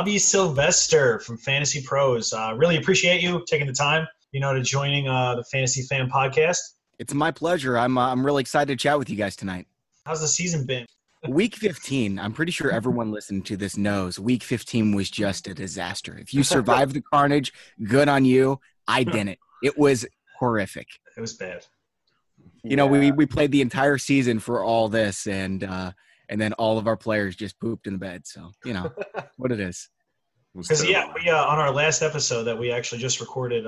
Bobby Sylvester from Fantasy Pros. Really appreciate you taking the time, to joining the Fantasy Fan Podcast. It's my pleasure. I'm really excited to chat with you guys tonight. How's the season been? Week 15, I'm pretty sure everyone listening to this knows, week 15 was just a disaster. If you survived the carnage, good on you. I didn't. It was horrific. It was bad. We played the entire season for all this, and then all of our players just pooped in the bed. So, what it is. Because, we on our last episode that we actually just recorded,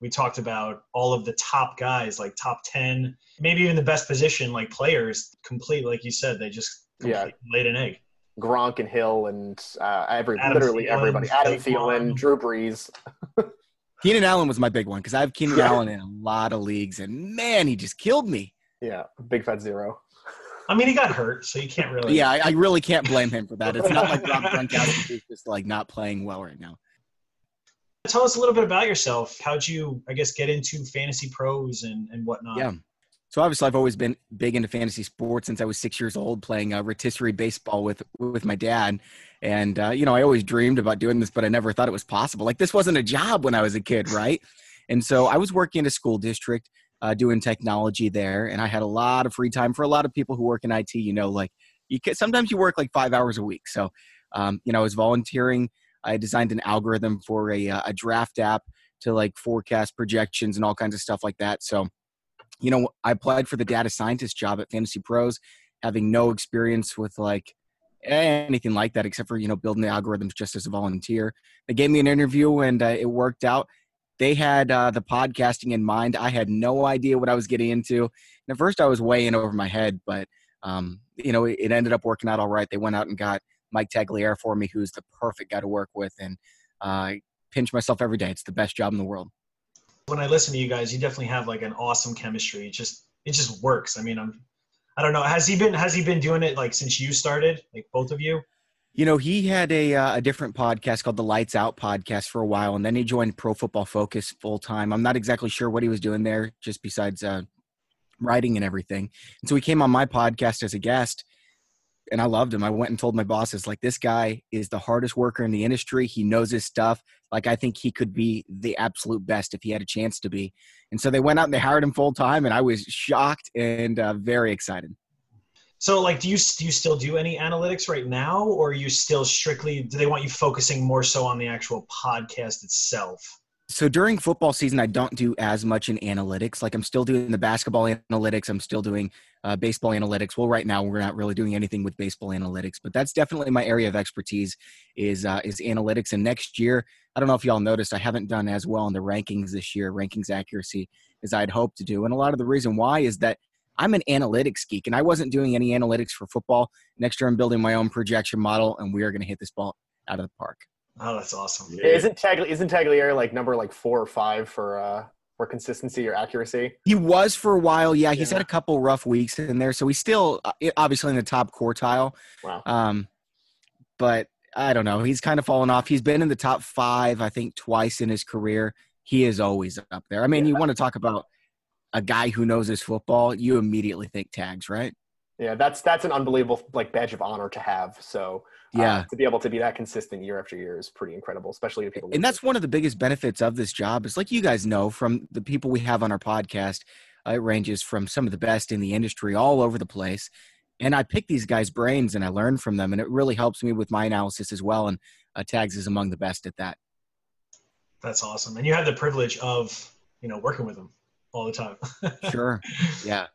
we talked about all of the top guys, like top 10, maybe even the best position, like players, like you said, they just laid an egg. Gronk and Hill and everybody. Adam Thielen, Drew Brees. Keenan Allen was my big one because I have Keenan Allen in a lot of leagues, and, man, he just killed me. Yeah, big fat zero. I mean, he got hurt, so you can't really – yeah, I really can't blame him for that. It's not like Rob Gronkowski is just, not playing well right now. Tell us a little bit about yourself. How'd you, get into Fantasy Pros and whatnot? Yeah. So, obviously, I've always been big into fantasy sports since I was 6 years old, playing rotisserie baseball with my dad. And, I always dreamed about doing this, but I never thought it was possible. This wasn't a job when I was a kid, right? And so I was working in a school district doing technology there, and I had a lot of free time. For a lot of people who work in IT, sometimes you work 5 hours a week. So, I was volunteering. I designed an algorithm for a draft app to forecast projections and all kinds of stuff like that. So, I applied for the data scientist job at Fantasy Pros, having no experience with anything like that, except for, building the algorithms just as a volunteer. They gave me an interview and it worked out. They had the podcasting in mind. I had no idea what I was getting into. And at first I was way in over my head, but it ended up working out all right. They went out and got Mike Tagliere for me, who's the perfect guy to work with. And I pinch myself every day. It's the best job in the world. When I listen to you guys, you definitely have an awesome chemistry. It just works. I mean, I don't know. Has he been doing it since you started, both of you? He had a different podcast called the Lights Out podcast for a while, and then he joined Pro Football Focus full time. I'm not exactly sure what he was doing there, just besides writing and everything. And so he came on my podcast as a guest, and I loved him. I went and told my bosses, this guy is the hardest worker in the industry. He knows his stuff. I think he could be the absolute best if he had a chance to be. And so they went out and they hired him full time, and I was shocked and very excited. So, do you still do any analytics right now, or are you still strictly – do they want you focusing more so on the actual podcast itself? So during football season, I don't do as much in analytics. I'm still doing the basketball analytics. I'm still doing baseball analytics. Well, right now we're not really doing anything with baseball analytics, but that's definitely my area of expertise is analytics. And next year, I don't know if y'all noticed, I haven't done as well in the rankings this year, rankings accuracy, as I'd hoped to do. And a lot of the reason why is that I'm an analytics geek, and I wasn't doing any analytics for football. Next year, I'm building my own projection model, and we are going to hit this ball out of the park. Oh, that's awesome. Yeah. Isn't Tagliere number 4 or 5 for consistency or accuracy? He was for a while. Yeah. He's had a couple rough weeks in there. So he's still obviously in the top quartile. Wow. But I don't know. He's kind of fallen off. He's been in the top 5, I think, twice in his career. He is always up there. I mean, you want to talk about a guy who knows his football, you immediately think tags, right? Yeah, that's an unbelievable badge of honor to have. So to be able to be that consistent year after year is pretty incredible, especially to people. And that's one of the biggest benefits of this job is you guys know from the people we have on our podcast, it ranges from some of the best in the industry all over the place. And I pick these guys' brains and I learn from them, and it really helps me with my analysis as well. And Tags is among the best at that. That's awesome. And you have the privilege of, working with them all the time. Sure. Yeah.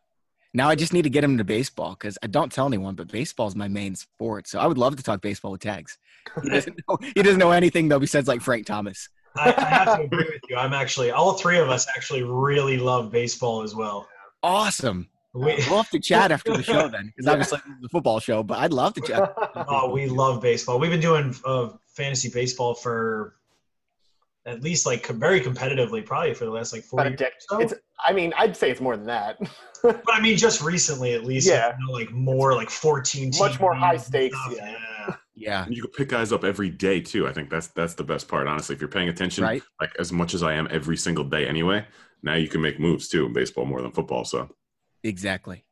Now I just need to get him into baseball because I don't tell anyone, but baseball is my main sport. So I would love to talk baseball with Tags. He doesn't know anything though besides Frank Thomas. I have to agree with you. All three of us actually really love baseball as well. Awesome. We'll have to chat after the show then because obviously it's a football show, but I'd love to chat. Oh, we love baseball. We've been doing fantasy baseball for at least very competitively probably for the last 4 years. I'd say it's more than that. But just recently at least, more 14 teams. Much more high stakes. Yeah. And you can pick guys up every day too. I think that's the best part, honestly. If you're paying attention, right? As much as I am every single day anyway, now you can make moves too in baseball more than football. So exactly.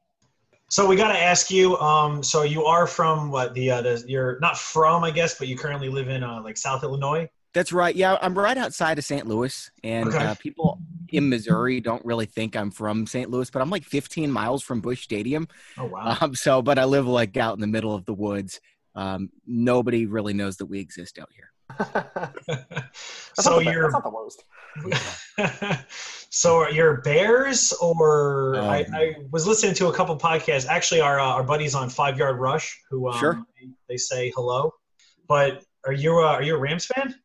So we got to ask you, so you are from what, you're not from, I guess, but you currently live in like South Illinois? That's right. Yeah, I'm right outside of St. Louis, and okay. People in Missouri don't really think I'm from St. Louis, but I'm like 15 miles from Busch Stadium. Oh, wow. But I live like out in the middle of the woods. Nobody really knows that we exist out here. That's not the worst. So you're Bears, or I was listening to a couple podcasts. Actually, our buddies on 5 Yard Rush, who sure. they say hello. But are you a Rams fan?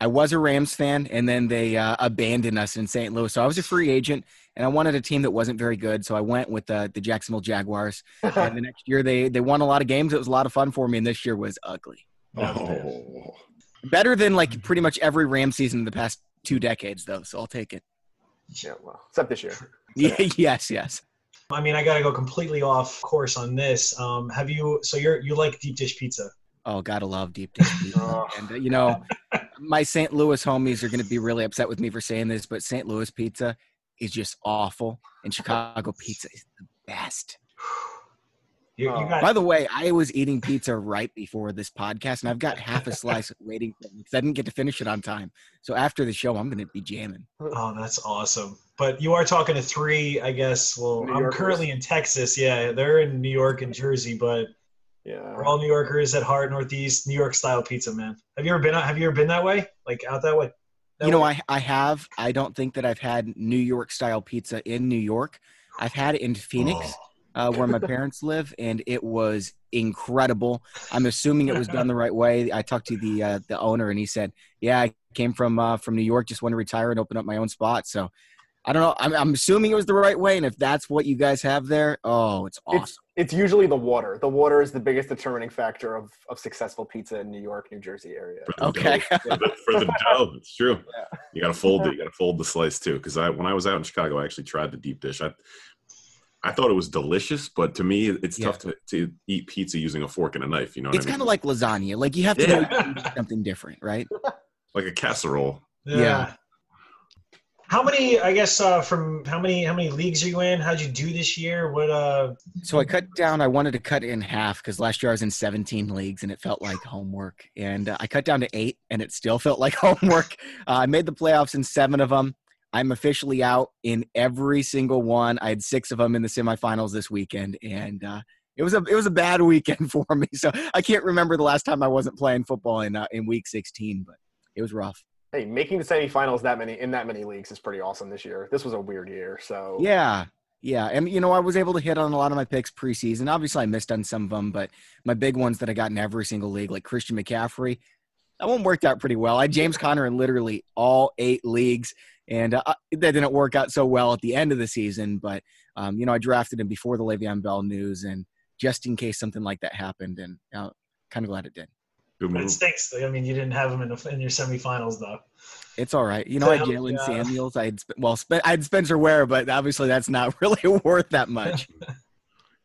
I was a Rams fan, and then they abandoned us in St. Louis. So I was a free agent, and I wanted a team that wasn't very good. So I went with the Jacksonville Jaguars. And the next year they won a lot of games. It was a lot of fun for me, and this year was ugly. Oh. Better than like pretty much every Rams season in the past 2 decades, though. So I'll take it. Yeah, well, except this year. Yeah, yes. I mean, I got to go completely off course on this. You like deep dish pizza? Oh, gotta love deep dish pizza. And my St. Louis homies are going to be really upset with me for saying this, but St. Louis pizza is just awful, and Chicago pizza is the best. By the way, I was eating pizza right before this podcast, and I've got half a slice waiting for me because I didn't get to finish it on time. So after the show, I'm going to be jamming. Oh, that's awesome. But you are talking to 3, I guess. Well, I'm currently in Texas. Yeah, they're in New York and Jersey, but yeah, we're all New Yorkers at heart, Northeast, New York-style pizza, man. Have you ever been that way? Like out that way? I have. I don't think that I've had New York-style pizza in New York. I've had it in Phoenix. Oh. Where my parents live, and it was incredible. I'm assuming it was done the right way. I talked to the owner, and he said, "Yeah, I came from New York. Just want to retire and open up my own spot." So, I don't know. I'm assuming it was the right way. And if that's what you guys have there, oh, it's awesome. It's usually the water. The water is the biggest determining factor of successful pizza in New York, New Jersey area. Okay. For the dough, it's true. Yeah. You got to fold it. You got to fold the slice too. Because when I was out in Chicago, I actually tried the deep dish. I thought it was delicious, but to me, it's tough to eat pizza using a fork and a knife. You know, it's kind of like lasagna. Like you have to do something different, right? Like a casserole. Yeah. How many leagues are you in? How'd you do this year? So I wanted to cut it in half because last year I was in 17 leagues and it felt like homework. And I cut down to 8 and it still felt like homework. I made the playoffs in 7 of them. I'm officially out in every single one. I had 6 of them in the semifinals this weekend, and it was a bad weekend for me. So I can't remember the last time I wasn't playing football in week 16, but it was rough. Hey, making the semifinals that many leagues is pretty awesome this year. This was a weird year, so yeah. And I was able to hit on a lot of my picks preseason. Obviously, I missed on some of them, but my big ones that I got in every single league, like Christian McCaffrey, that one worked out pretty well. I had James Conner in literally all 8 leagues. And that didn't work out so well at the end of the season. But, I drafted him before the Le'Veon Bell news and just in case something like that happened. And kind of glad it did. But it stinks. I mean, you didn't have him in your semifinals, though. It's all right. I had Jalen Samuels. I had Spencer Ware, but obviously that's not really worth that much.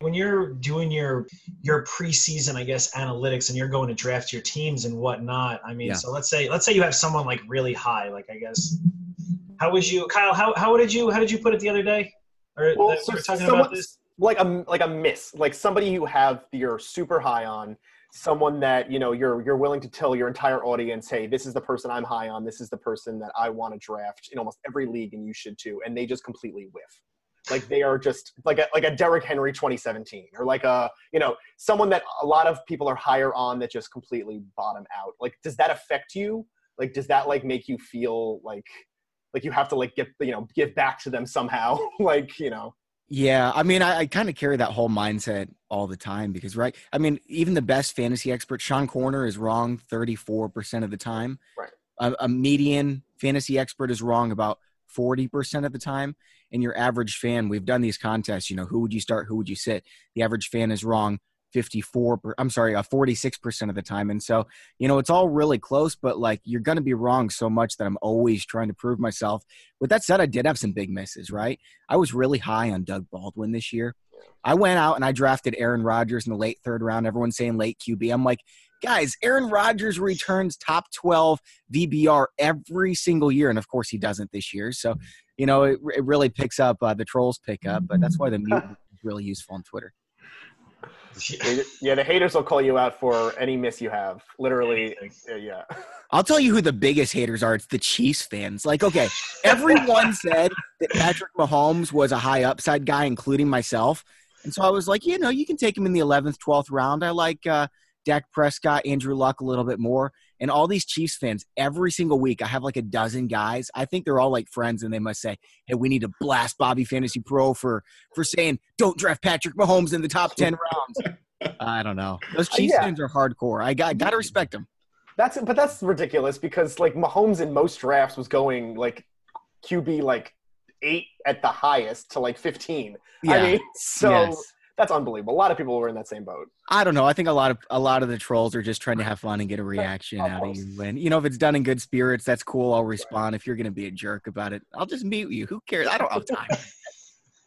When you're doing your preseason, I guess, analytics, and you're going to draft your teams and whatnot, I mean, so let's say you have someone like really high, like I guess – How was you, Kyle? How did you put it the other day? Or we were talking about this, like a miss, like somebody you're super high on, someone that you're willing to tell your entire audience, hey, this is the person I'm high on, this is the person that I want to draft in almost every league, and you should too, and they just completely whiff. Like they are just like a Derrick Henry 2017, or like a someone that a lot of people are higher on that just completely bottom out. Like, does that affect you? Like, does that like make you feel like? Like you have to like give back to them somehow, Yeah, I mean, I kind of carry that whole mindset all the time because, right? I mean, even the best fantasy expert, Sean Corner, is wrong 34% of the time. Right. A median fantasy expert is wrong about 40% of the time. And your average fan, we've done these contests, who would you start, who would you sit? The average fan is wrong 46% of the time. And so, it's all really close, but like you're going to be wrong so much that I'm always trying to prove myself. With that said, I did have some big misses, right? I was really high on Doug Baldwin this year. I went out and I drafted Aaron Rodgers in the late 3rd round. Everyone's saying late QB. I'm like, guys, Aaron Rodgers returns top 12 VBR every single year. And of course he doesn't this year. So, it really picks up, the trolls pick up, but that's why the mute is really useful on Twitter. Yeah, the haters will call you out for any miss you have. Literally, yeah. I'll tell you who the biggest haters are. It's the Chiefs fans. Like, okay, everyone said that Patrick Mahomes was a high upside guy, including myself. And so I was like, you know, you can take him in the 11th, 12th round. I like Dak Prescott, Andrew Luck a little bit more. And all these Chiefs fans, every single week, I have like a dozen guys. I think they're all like friends, and they must say, hey, we need to blast Bobby Fantasy Pro for saying, don't draft Patrick Mahomes in the top 10 rounds. I don't know. Those Chiefs fans are hardcore. I got to respect them. But that's ridiculous because, like, Mahomes in most drafts was going, like, QB, like, 8 at the highest to, like, 15. Yeah. I mean, so – that's unbelievable. A lot of people were in that same boat. I don't know. I think a lot of the trolls are just trying to have fun and get a reaction out of you. And, you know, if it's done in good spirits, that's cool. I'll respond. If you're going to be a jerk about it, I'll just mute you. Who cares? I don't have time.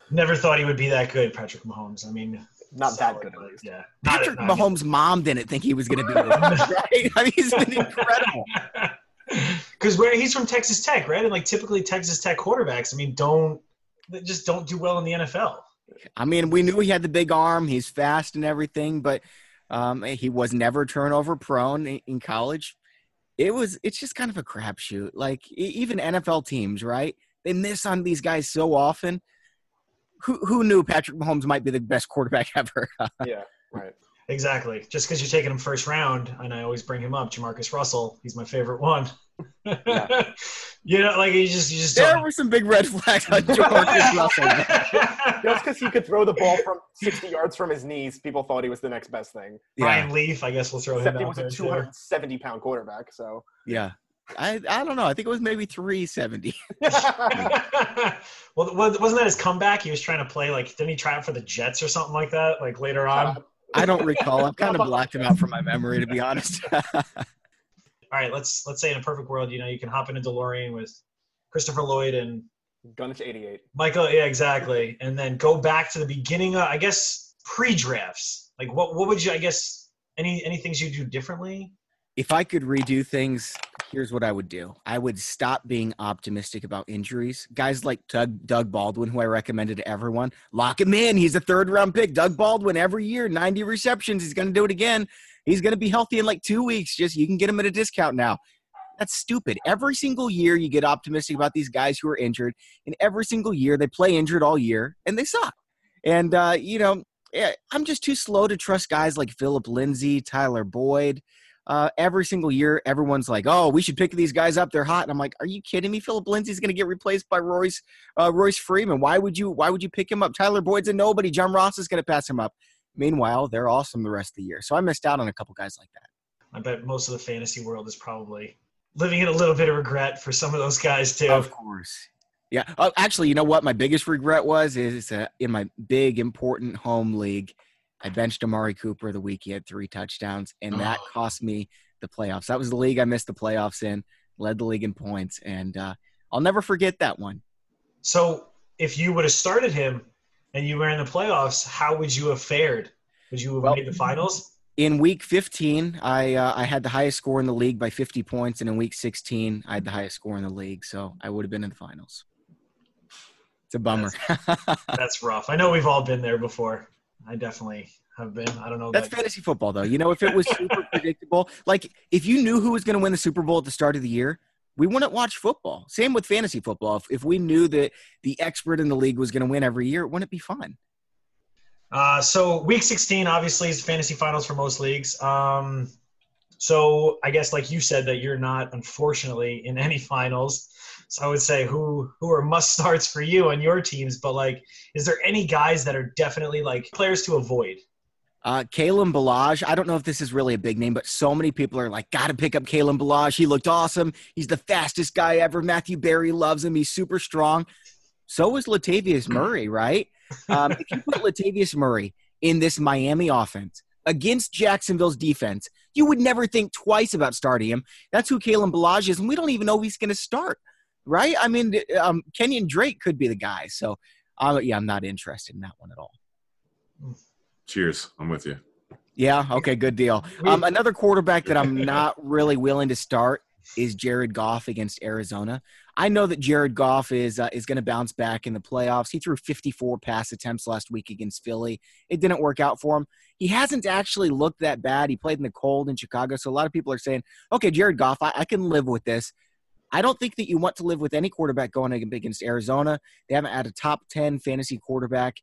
Never thought he would be that good, Patrick Mahomes. I mean, not that good, at least. Yeah. Patrick Mahomes' mom didn't think he was going to be good. Right? I mean, he's been incredible. Because he's from Texas Tech, right? And, like, typically Texas Tech quarterbacks, I mean, don't do well in the NFL. I mean, we knew he had the big arm. He's fast and everything, but he was never turnover prone in college. It's just kind of a crapshoot. Like, even NFL teams, right? They miss on these guys so often. Who knew Patrick Mahomes might be the best quarterback ever? Yeah, right. Exactly. Just because you're taking him first round, and I always bring him up, Jamarcus Russell. He's my favorite one. Yeah. You know, like, you just there were some big red flags on Jamarcus Russell. Just because he could throw the ball from 60 yards from his knees, people thought he was the next best thing. Yeah. Ryan Leaf, I guess we'll throw him out there. He was a 270-pound quarterback, so. Yeah. I don't know. I think it was maybe 370. Well, wasn't that his comeback? He was trying to play, like, didn't he try out for the Jets or something like that, like, later on? I don't recall. I've kind of blocked him out from my memory, to be honest. All right, let's say in a perfect world, you know, you can hop in a DeLorean with Christopher Lloyd and Gunnich 88. Michael, yeah, exactly. And then go back to the beginning of, I guess, pre-drafts. Like, what would you, I guess, any things you do differently? If I could redo things, here's what I would do. I would stop being optimistic about injuries. Guys like Doug Baldwin, who I recommended to everyone, lock him in. He's a third-round pick. Doug Baldwin every year, 90 receptions. He's going to do it again. He's going to be healthy in like 2 weeks. Just you can get him at a discount now. That's stupid. Every single year you get optimistic about these guys who are injured, and every single year they play injured all year, and they suck. And, you know, I'm just too slow to trust guys like Phillip Lindsay, Tyler Boyd. Every single year, everyone's like, oh, we should pick these guys up. They're hot. And I'm like, are you kidding me? Phillip Lindsay's going to get replaced by Royce Freeman. Why would you pick him up? Tyler Boyd's a nobody. John Ross is going to pass him up. Meanwhile, they're awesome the rest of the year. So I missed out on a couple guys like that. I bet most of the fantasy world is probably living in a little bit of regret for some of those guys too. Of course. Yeah. Oh, actually, you know what my biggest regret was is in my big, important home league, I benched Amari Cooper the week he had 3 touchdowns, and that cost me the playoffs. That was the league I missed the playoffs in, led the league in points, and I'll never forget that one. So if you would have started him and you were in the playoffs, how would you have fared? Would you have made the finals? In week 15, I had the highest score in the league by 50 points, and in week 16, I had the highest score in the league, so I would have been in the finals. It's a bummer. That's rough. I know we've all been there before. I definitely have been. I don't know. That's fantasy football, though. You know, if it was super predictable, like if you knew who was going to win the Super Bowl at the start of the year, we wouldn't watch football. Same with fantasy football. If we knew that the expert in the league was going to win every year, wouldn't it be fun? So week 16, obviously, is fantasy finals for most leagues. So I guess, like you said, that you're not, unfortunately, in any finals. So I would say who are must-starts for you on your teams, but, like, is there any guys that are definitely, like, players to avoid? Kalen Ballage. I don't know if this is really a big name, but so many people are like, got to pick up Kalen Ballage. He looked awesome. He's the fastest guy ever. Matthew Berry loves him. He's super strong. So is Latavius Murray, right? If you put Latavius Murray in this Miami offense against Jacksonville's defense, you would never think twice about starting him. That's who Kalen Ballage is, and we don't even know if he's going to start. Right? I mean, Kenyon Drake could be the guy. So, I'm not interested in that one at all. Cheers. I'm with you. Yeah. Okay. Good deal. Another quarterback that I'm not really willing to start is Jared Goff against Arizona. I know that Jared Goff is going to bounce back in the playoffs. He threw 54 pass attempts last week against Philly. It didn't work out for him. He hasn't actually looked that bad. He played in the cold in Chicago, so a lot of people are saying, okay, Jared Goff, I can live with this. I don't think that you want to live with any quarterback going against Arizona. They haven't had a top 10 fantasy quarterback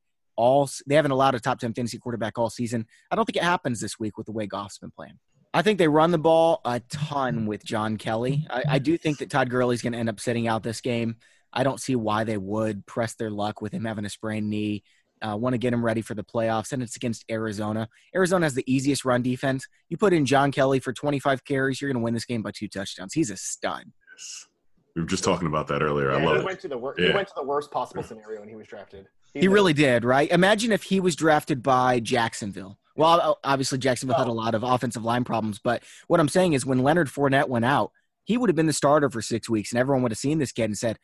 they haven't allowed a top 10 fantasy quarterback all season. I don't think it happens this week with the way Goff's been playing. I think they run the ball a ton with John Kelly. I do think that Todd Gurley's going to end up sitting out this game. I don't see why they would press their luck with him having a sprained knee. Want to get him ready for the playoffs, and it's against Arizona. Arizona has the easiest run defense. You put in John Kelly for 25 carries, you're going to win this game by 2 touchdowns. He's a stud. Yes. We were just talking about that earlier. Yeah, I love it. He went to the worst possible scenario when he was drafted. He really did, right? Imagine if he was drafted by Jacksonville. Well, obviously Jacksonville had a lot of offensive line problems, but what I'm saying is when Leonard Fournette went out, he would have been the starter for 6 weeks, and everyone would have seen this kid and said,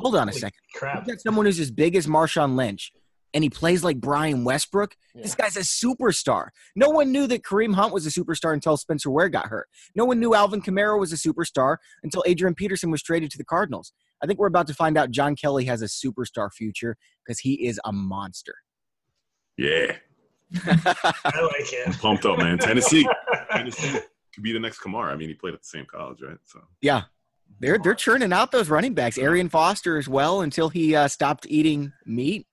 hold on a second. Crap. That's someone who's as big as Marshawn Lynch, and he plays like Brian Westbrook. Yeah. This guy's a superstar. No one knew that Kareem Hunt was a superstar until Spencer Ware got hurt. No one knew Alvin Kamara was a superstar until Adrian Peterson was traded to the Cardinals. I think we're about to find out John Kelly has a superstar future because he is a monster. Yeah. I like it. I'm pumped up, man. Tennessee could be the next Kamara. I mean, he played at the same college, right? So yeah. They're churning out those running backs. Arian Foster as well until he stopped eating meat.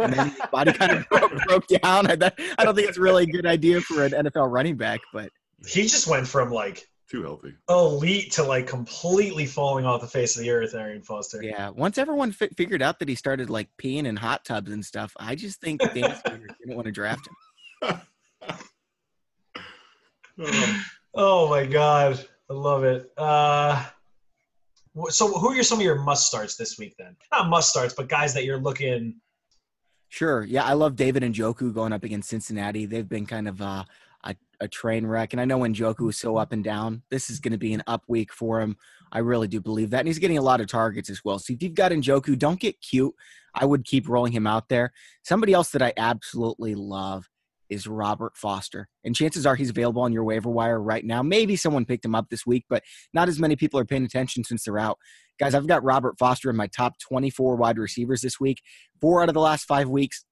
And then his body kind of broke down. I don't think it's really a good idea for an NFL running back, but he just went from like too healthy elite to like completely falling off the face of the earth. Arian Foster. Yeah. Once everyone figured out that he started like peeing in hot tubs and stuff, I just think the Daniels didn't want to draft him. Oh my God, I love it. So who are some of your must starts this week then? Not must starts, but guys that you're looking. Sure. Yeah, I love David Njoku going up against Cincinnati. They've been kind of a train wreck. And I know when Njoku is so up and down, this is going to be an up week for him. I really do believe that. And he's getting a lot of targets as well. So if you've got Njoku, don't get cute. I would keep rolling him out there. Somebody else that I absolutely love is Robert Foster. And chances are he's available on your waiver wire right now. Maybe someone picked him up this week, but not as many people are paying attention since they're out. Guys, I've got Robert Foster in my top 24 wide receivers this week. 4 out of the last 5 weeks,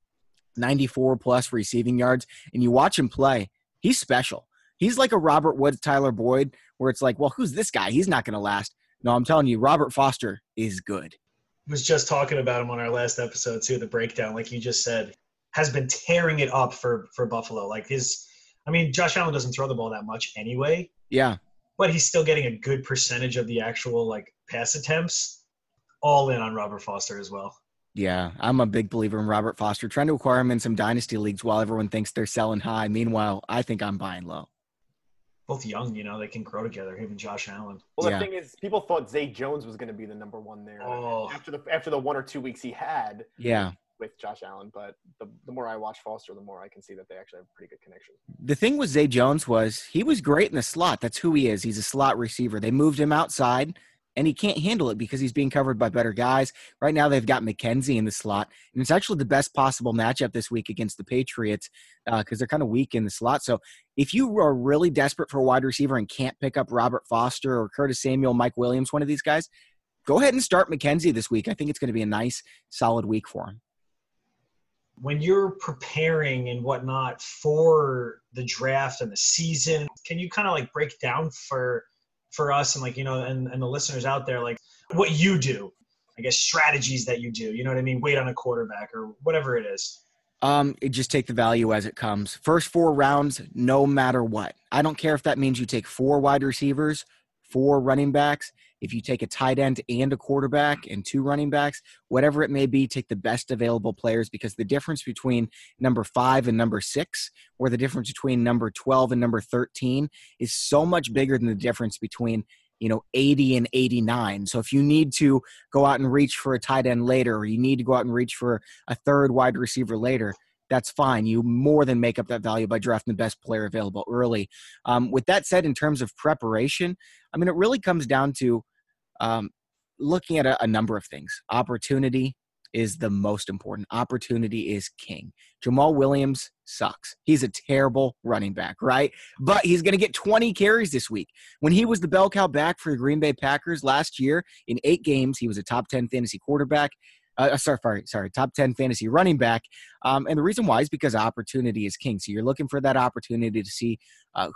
94-plus receiving yards. And you watch him play, he's special. He's like a Robert Woods, Tyler Boyd, where it's like, well, who's this guy? He's not going to last. No, I'm telling you, Robert Foster is good. I was just talking about him on our last episode, too, the breakdown, like you just said, has been tearing it up for Buffalo. Like Josh Allen doesn't throw the ball that much anyway. Yeah. But he's still getting a good percentage of the actual like pass attempts, all in on Robert Foster as well. Yeah, I'm a big believer in Robert Foster, trying to acquire him in some dynasty leagues while everyone thinks they're selling high. Meanwhile, I think I'm buying low. Both young, they can grow together, him and Josh Allen. Well, the thing is, people thought Zay Jones was going to be the number one there after the 1 or 2 weeks he had. Yeah. With Josh Allen, but the more I watch Foster, the more I can see that they actually have a pretty good connection. The thing with Zay Jones was he was great in the slot. That's who he is. He's a slot receiver. They moved him outside, and he can't handle it because he's being covered by better guys. Right now they've got McKenzie in the slot, and it's actually the best possible matchup this week against the Patriots because they're kind of weak in the slot. So if you are really desperate for a wide receiver and can't pick up Robert Foster or Curtis Samuel, Mike Williams, one of these guys, go ahead and start McKenzie this week. I think it's going to be a nice, solid week for him. When you're preparing and whatnot for the draft and the season, can you kind of like break down for us and like, and the listeners out there, like what you do, I guess strategies that you do, wait on a quarterback or whatever it is. Just take the value as it comes. First 4 rounds, no matter what. I don't care if that means you take 4 wide receivers, 4 running backs. If you take a tight end and a quarterback and 2 running backs, whatever it may be, take the best available players because the difference between number 5 and number 6 or the difference between number 12 and number 13 is so much bigger than the difference between, 80 and 89. So if you need to go out and reach for a tight end later or you need to go out and reach for a 3rd wide receiver later, that's fine. You more than make up that value by drafting the best player available early. With that said, in terms of preparation, it really comes down to looking at a number of things, opportunity, is the most important. Opportunity is king. Jamal Williams sucks. He's a terrible running back, right? But he's going to get 20 carries this week. When he was the bell cow back for the Green Bay Packers last year, in 8 games, he was a top 10 fantasy quarterback. Top 10 fantasy running back. And the reason why is because opportunity is king. So you're looking for that opportunity to see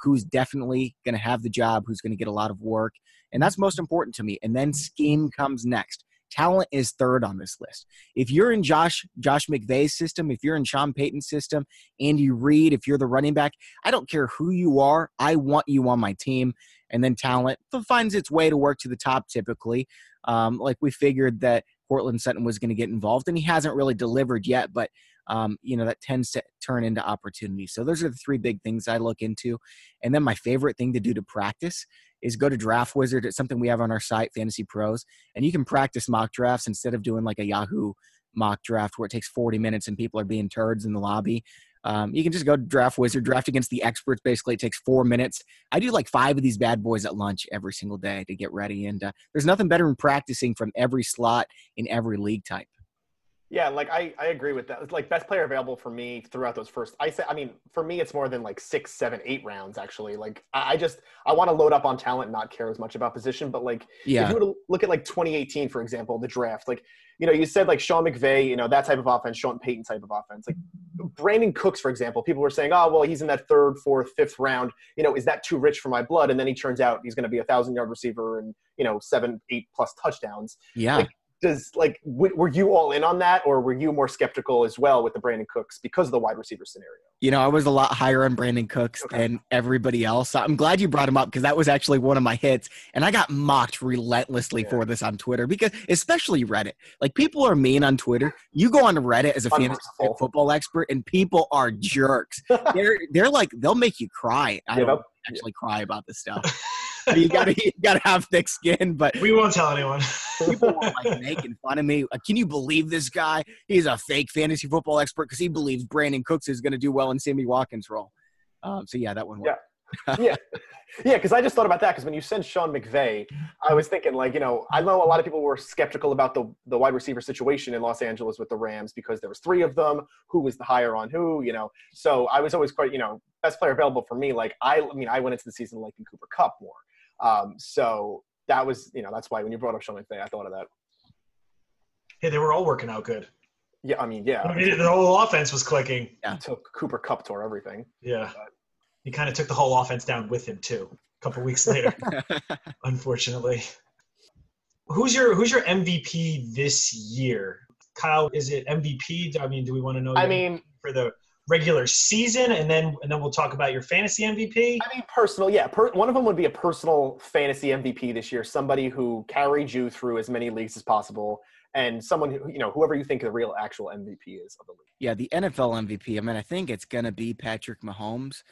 who's definitely going to have the job, who's going to get a lot of work. And that's most important to me. And then scheme comes next. Talent is third on this list. If you're in Josh McVay's system, if you're in Sean Payton's system, Andy Reid, if you're the running back, I don't care who you are. I want you on my team. And then talent finds its way to work to the top typically. Like we figured that Cortland Sutton was going to get involved, and he hasn't really delivered yet, but that tends to turn into opportunity. So those are the 3 big things I look into. And then my favorite thing to do to practice is go to Draft Wizard. It's something we have on our site, Fantasy Pros, and you can practice mock drafts instead of doing like a Yahoo mock draft where it takes 40 minutes and people are being turds in the lobby. You can just go to Draft Wizard, draft against the experts. Basically, it takes 4 minutes. I do like 5 of these bad boys at lunch every single day to get ready. And there's nothing better than practicing from every slot in every league type. Yeah, like I agree with that. It's like best player available for me throughout those first. For me, it's more than like 6, 7, 8 rounds actually. Like I want to load up on talent, and not care as much about position. But like if you were to look at like 2018, for example, the draft. Like you said like Sean McVay, that type of offense, Sean Payton type of offense. Like Brandon Cooks, for example, people were saying, oh well, he's in that 3rd, 4th, 5th round. Is that too rich for my blood? And then he turns out he's going to be a 1,000-yard receiver and 7, 8 plus touchdowns. Yeah. Were you all in on that, or were you more skeptical as well with the Brandon Cooks because of the wide receiver scenario? I was a lot higher on Brandon Cooks than everybody else. I'm glad you brought him up because that was actually one of my hits, and I got mocked relentlessly for this on Twitter, because especially Reddit. Like people are mean on Twitter. You go on Reddit as a fantasy football expert, and people are jerks. they're like they'll make you cry. I don't actually cry about this stuff. You gotta have thick skin, but we won't tell anyone. People were like making fun of me. Can you believe this guy? He's a fake fantasy football expert because he believes Brandon Cooks is going to do well in Sammy Watkins' role. That one worked. Yeah, because I just thought about that because when you said Sean McVay, I was thinking I know a lot of people were skeptical about the wide receiver situation in Los Angeles with the Rams because there was 3 of them. Who was the higher on who? So I was always quite best player available for me. Like I went into the season liking Cooper Kupp more. So that was, that's why when you brought up Sean McVay, I thought of that. Hey, they were all working out good. Yeah. The whole offense was clicking. Yeah. Took Cooper Kupp tore everything. Yeah. But he kind of took the whole offense down with him too. A couple weeks later, unfortunately. Who's your MVP this year? Kyle, is it MVP? Do we want to know? For the regular season, and then we'll talk about your fantasy MVP. Personal, yeah. One of them would be a personal fantasy MVP this year, somebody who carried you through as many leagues as possible, and someone who, whoever you think the real actual MVP is of the league. Yeah, the NFL MVP. I think it's going to be Patrick Mahomes.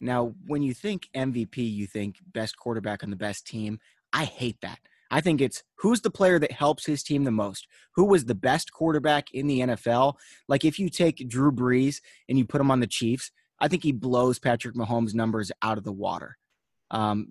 Now, when you think MVP, you think best quarterback on the best team. I hate that. I think it's who's the player that helps his team the most, who was the best quarterback in the NFL. Like if you take Drew Brees and you put him on the Chiefs, I think he blows Patrick Mahomes' numbers out of the water. Because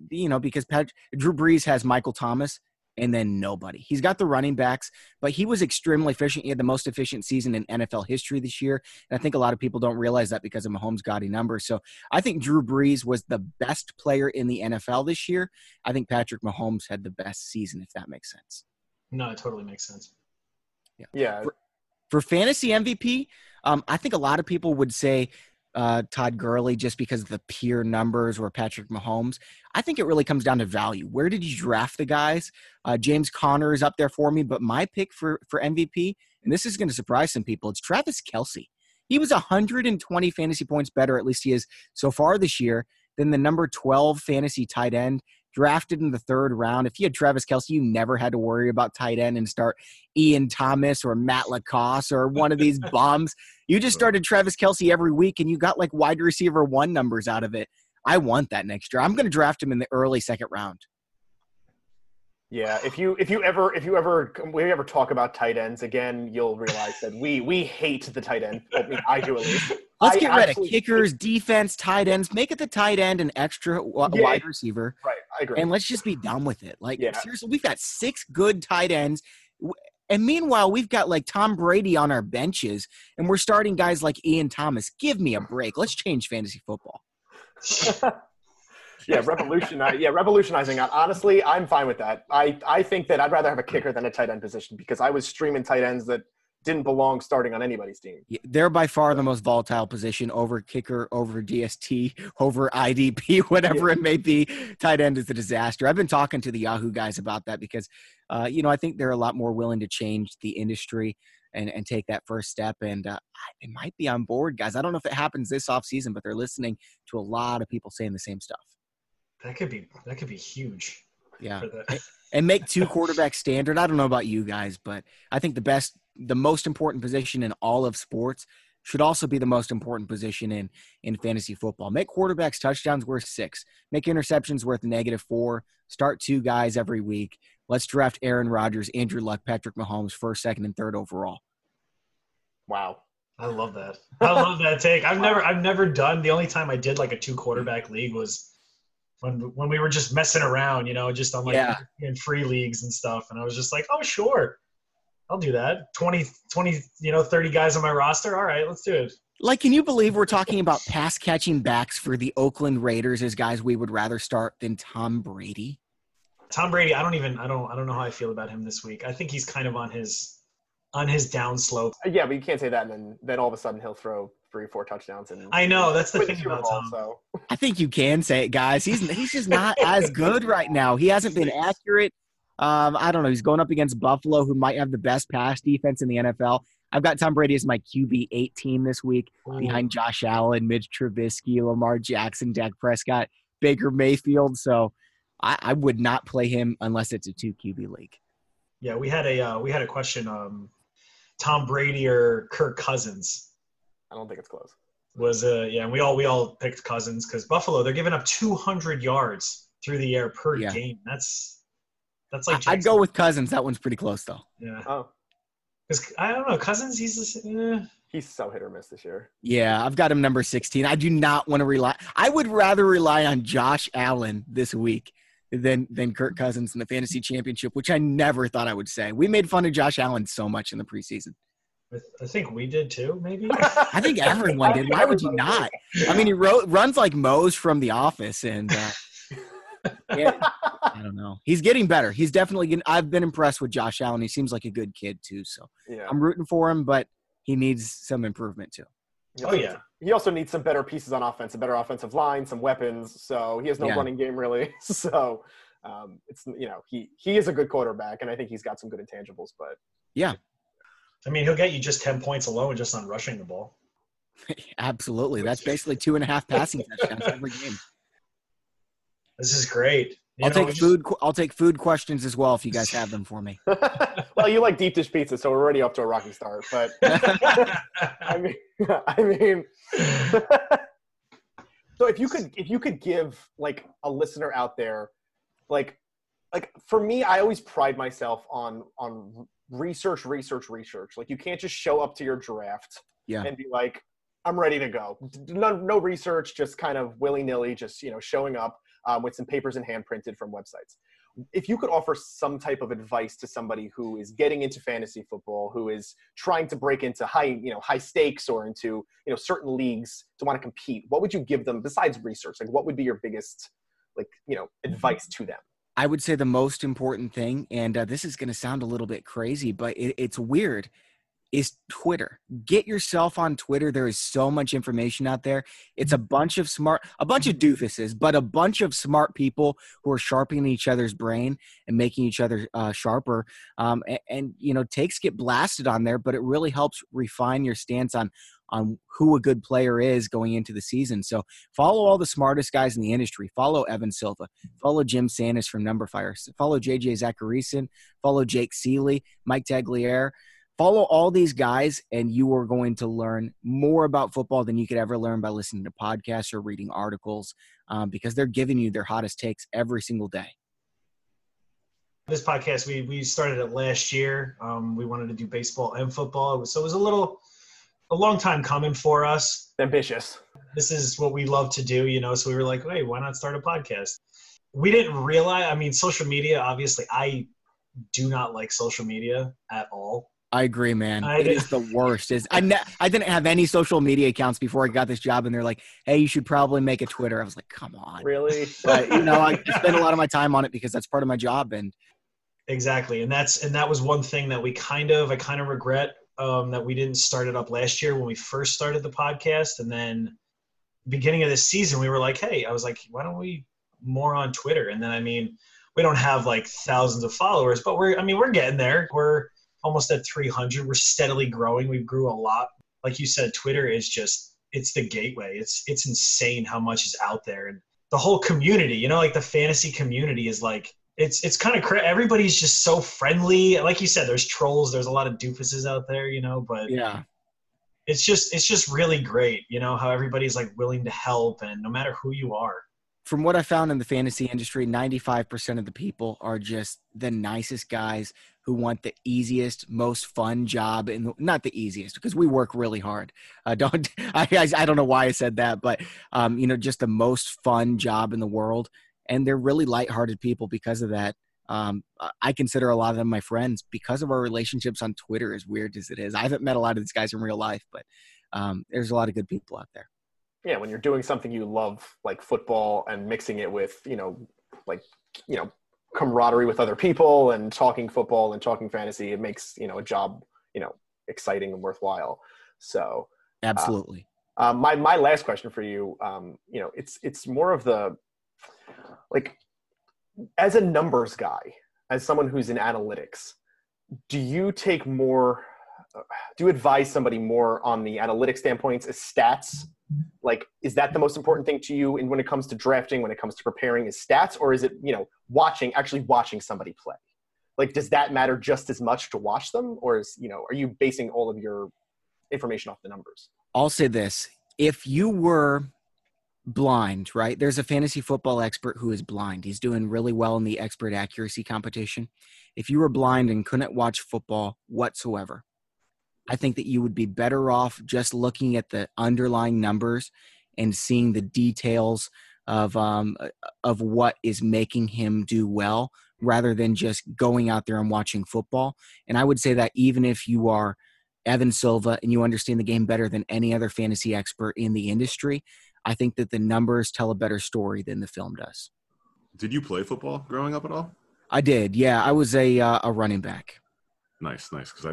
Drew Brees has Michael Thomas and then nobody. He's got the running backs, but he was extremely efficient. He had the most efficient season in NFL history this year. And I think a lot of people don't realize that because of Mahomes' gaudy numbers. So I think Drew Brees was the best player in the NFL this year. I think Patrick Mahomes had the best season, if that makes sense. No, it totally makes sense. Yeah. For fantasy MVP, I think a lot of people would say Todd Gurley just because of the pure numbers, or Patrick Mahomes. I think it really comes down to value. Where did you draft the guys? James Conner is up there for me, but my pick for MVP, and this is going to surprise some people, it's Travis Kelce. He was 120 fantasy points better, at least he is so far this year, than the number 12 fantasy tight end drafted in the 3rd round. If you had Travis Kelce, you never had to worry about tight end and start Ian Thomas or Matt Lacoste or one of these bums. You just started Travis Kelce every week, and you got like wide receiver 1 numbers out of it. I want that next year. I'm going to draft him in the early 2nd round. Yeah, if we ever talk about tight ends again, you'll realize that we hate the tight end. I do at least. Let's get rid of kickers, defense, tight ends. Make it the tight end an extra wide receiver. Right, I agree. And let's just be done with it. Seriously, we've got 6 good tight ends. And meanwhile, we've got like Tom Brady on our benches, and we're starting guys like Ian Thomas. Give me a break. Let's change fantasy football. Revolutionizing. Honestly, I'm fine with that. I think that I'd rather have a kicker than a tight end position because I was streaming tight ends that didn't belong starting on anybody's team. They're by far the most volatile position over kicker, over DST, over IDP, whatever it may be. Tight end is a disaster. I've been talking to the Yahoo guys about that because, I think they're a lot more willing to change the industry and take that first step. And they might be on board, guys. I don't know if it happens this offseason, but they're listening to a lot of people saying the same stuff. That could be huge. Yeah. And make two quarterback standard. I don't know about you guys, but I think the most important position in all of sports should also be the most important position in fantasy football. Make quarterbacks touchdowns worth 6. Make interceptions worth -4. Start 2 guys every week. Let's draft Aaron Rodgers, Andrew Luck, Patrick Mahomes, 1st, 2nd, and 3rd overall. Wow. I love that. I love that take. I've never done. The only time I did like a 2-quarterback league was when we were just messing around, just on like free leagues and stuff. And I was just like, oh, sure. I'll do that. 30 guys on my roster. All right, let's do it. Like, can you believe we're talking about pass-catching backs for the Oakland Raiders as guys we would rather start than Tom Brady? Tom Brady, I don't know how I feel about him this week. I think he's kind of on his downslope. Yeah, but you can't say that and then all of a sudden he'll throw 3 or 4 touchdowns. And I know, that's the thing about Tom. I think you can say it, guys. He's just not as good right now. He hasn't been accurate. I don't know. He's going up against Buffalo, who might have the best pass defense in the NFL. I've got Tom Brady as my QB8 team this week, behind Josh Allen, Mitch Trubisky, Lamar Jackson, Dak Prescott, Baker Mayfield. So I would not play him unless it's a 2 QB league. Yeah, we had a question: Tom Brady or Kirk Cousins? I don't think it's close. And we all picked Cousins because Buffalo, they're giving up 200 yards through the air per game. That's like I'd go with Cousins. That one's pretty close, though. Yeah. Oh. Because I don't know. Cousins, he's so hit or miss this year. Yeah, I've got him number 16. I do not want to rely. I would rather rely on Josh Allen this week than Kirk Cousins in the fantasy championship, which I never thought I would say. We made fun of Josh Allen so much in the preseason. I think we did too, maybe. I think everyone did. Why would you not? I mean, he runs like Moe's from The Office, and I don't know. He's getting better. He's definitely getting – I've been impressed with Josh Allen. He seems like a good kid too, so I'm rooting for him, but he needs some improvement too. Oh, yeah. He also needs some better pieces on offense, a better offensive line, some weapons. So he has no running game really. So it's he is a good quarterback, and I think he's got some good intangibles. But I mean, he'll get you just 10 points alone just on rushing the ball. Absolutely. That's basically 2.5 passing touchdowns every game. This is great. I'll take food questions as well if you guys have them for me. Well, you like deep dish pizza, so we're already off to a rocky start. But I mean. So if you could give like a listener out there, like for me, I always pride myself on research. Like you can't just show up to your draft and be like, I'm ready to go. No research, just kind of willy-nilly, just showing up. With some papers in hand printed from websites. If you could offer some type of advice to somebody who is getting into fantasy football, who is trying to break into high stakes or into certain leagues to want to compete, what would you give them besides research? Like, what would be your biggest advice to them? I would say the most important thing, and this is going to sound a little bit crazy, but it's weird, is Twitter. Get yourself on Twitter. There is so much information out there. It's a bunch of doofuses, but a bunch of smart people who are sharpening each other's brain and making each other sharper. And takes get blasted on there, but it really helps refine your stance on who a good player is going into the season. So follow all the smartest guys in the industry. Follow Evan Silva. Follow Jim Sanis from Numberfire. Follow J.J. Zachariason. Follow Jake Seeley, Mike Tagliere. Follow all these guys, and you are going to learn more about football than you could ever learn by listening to podcasts or reading articles because they're giving you their hottest takes every single day. This podcast, we started it last year. We wanted to do baseball and football. So it was a long time coming for us. Ambitious. This is what we love to do, so we were like, hey, why not start a podcast? We didn't realize, social media, obviously, I do not like social media at all. I agree, man. It is the worst. I didn't have any social media accounts before I got this job, and they're like, hey, you should probably make a Twitter. I was like, come on. Really? But, you know, I spend a lot of my time on it because that's part of my job. And exactly. And that was one thing that I kind of regret that we didn't start it up last year when we first started the podcast. And then beginning of this season, we were like, hey, I was like, why don't we more on Twitter? And then, I mean, we don't have like thousands of followers, but we're getting there. We're almost at 300. We're steadily growing. We grew a lot. Like you said, Twitter is just, it's the gateway. It's insane how much is out there. And the whole community, you know, like the fantasy community is like, it's kind of everybody's just so friendly. Like you said, there's trolls. There's a lot of doofuses out there, you know, but yeah, it's just really great. You know, how everybody's like willing to help, and no matter who you are. From what I found in the fantasy industry, 95% of the people are just the nicest guys who want the easiest, most fun job. And not the easiest, because we work really hard. I don't know why I said that, but you know, just the most fun job in the world. And they're really lighthearted people because of that. I consider a lot of them my friends because of our relationships on Twitter, as weird as it is. I haven't met a lot of these guys in real life, but there's a lot of good people out there. Yeah, when you're doing something you love, like football, and mixing it with, you know, like, you know, camaraderie with other people and talking football and talking fantasy, it makes, you know, a job, you know, exciting and worthwhile. So absolutely. My last question for you, you know, it's more of the, like, as a numbers guy, as someone who's in analytics, do you advise somebody more on the analytics standpoints as stats? Like, is that the most important thing to you when it comes to drafting, when it comes to preparing, is stats? Or is it, you know, actually watching somebody play? Like, does that matter just as much to watch them? Or is, you know, are you basing all of your information off the numbers? I'll say this. If you were blind, right? There's a fantasy football expert who is blind. He's doing really well in the expert accuracy competition. If you were blind and couldn't watch football whatsoever, I think that you would be better off just looking at the underlying numbers and seeing the details of what is making him do well, rather than just going out there and watching football. And I would say that even if you are Evan Silva and you understand the game better than any other fantasy expert in the industry, I think that the numbers tell a better story than the film does. Did you play football growing up at all? I did, yeah. I was a running back. Nice. Because I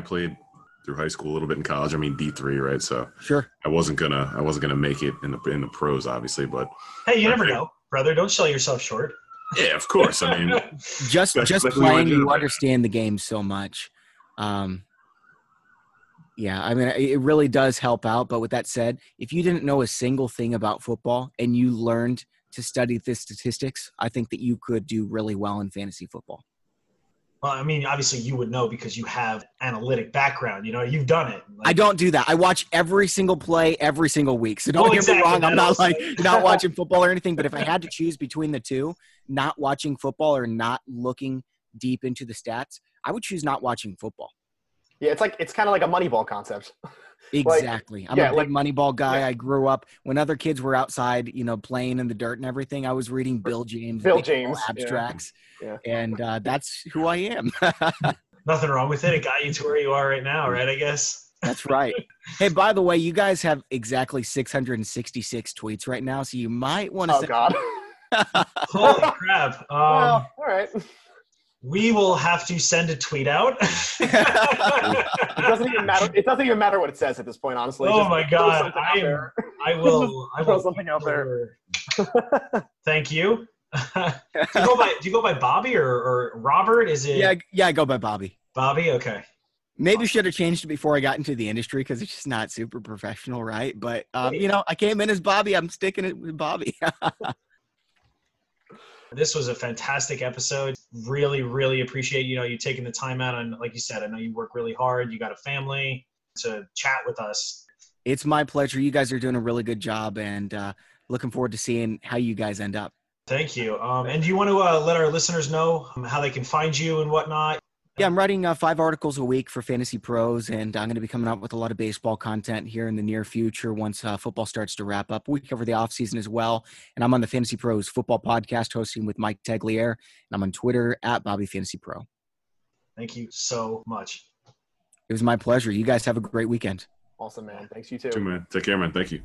played through high school, a little bit in college. I mean, D3, right? So sure, I wasn't gonna make it in the pros, obviously. But hey, you never know, brother. Don't sell yourself short. Yeah, of course. I mean, just playing, you understand the game so much. Yeah, I mean, it really does help out. But with that said, if you didn't know a single thing about football and you learned to study the statistics, I think that you could do really well in fantasy football. Well, I mean, obviously you would know because you have analytic background. You know, you've done it. Like, I don't do that. I watch every single play every single week. So don't get me wrong. I'm not like not watching football or anything. But if I had to choose between the two, not watching football or not looking deep into the stats, I would choose not watching football. Yeah, it's kind of like a Moneyball concept. Exactly. Like, I'm a big Moneyball guy. Yeah. I grew up when other kids were outside, you know, playing in the dirt and everything. I was reading Bill James abstracts, yeah. And that's who I am. Nothing wrong with it. It got you to where you are right now, right? I guess. That's right. Hey, by the way, you guys have exactly 666 tweets right now, so you might want to. Oh God! Holy crap! Well, all right. We will have to send a tweet out. It doesn't even matter what it says at this point, honestly. Oh, just my God. I will throw something out there. Thank you. Do you go by Bobby or Robert? Is it? Yeah, I go by Bobby. Bobby, okay. Maybe should have changed it before I got into the industry because it's just not super professional, right? But, you know, I came in as Bobby. I'm sticking it with Bobby. This was a fantastic episode. Really, really appreciate, you know, you taking the time out. And like you said, I know you work really hard. You got a family to chat with us. It's my pleasure. You guys are doing a really good job, and looking forward to seeing how you guys end up. Thank you. And do you want to let our listeners know how they can find you and whatnot? Yeah, I'm writing 5 articles a week for Fantasy Pros, and I'm going to be coming up with a lot of baseball content here in the near future once football starts to wrap up. We cover the offseason as well, and I'm on the Fantasy Pros football podcast hosting with Mike Tagliere, and I'm on Twitter at Bobby Fantasy Pro. Thank you so much. It was my pleasure. You guys have a great weekend. Awesome, man. Thanks, you too. Take care, man. Thank you.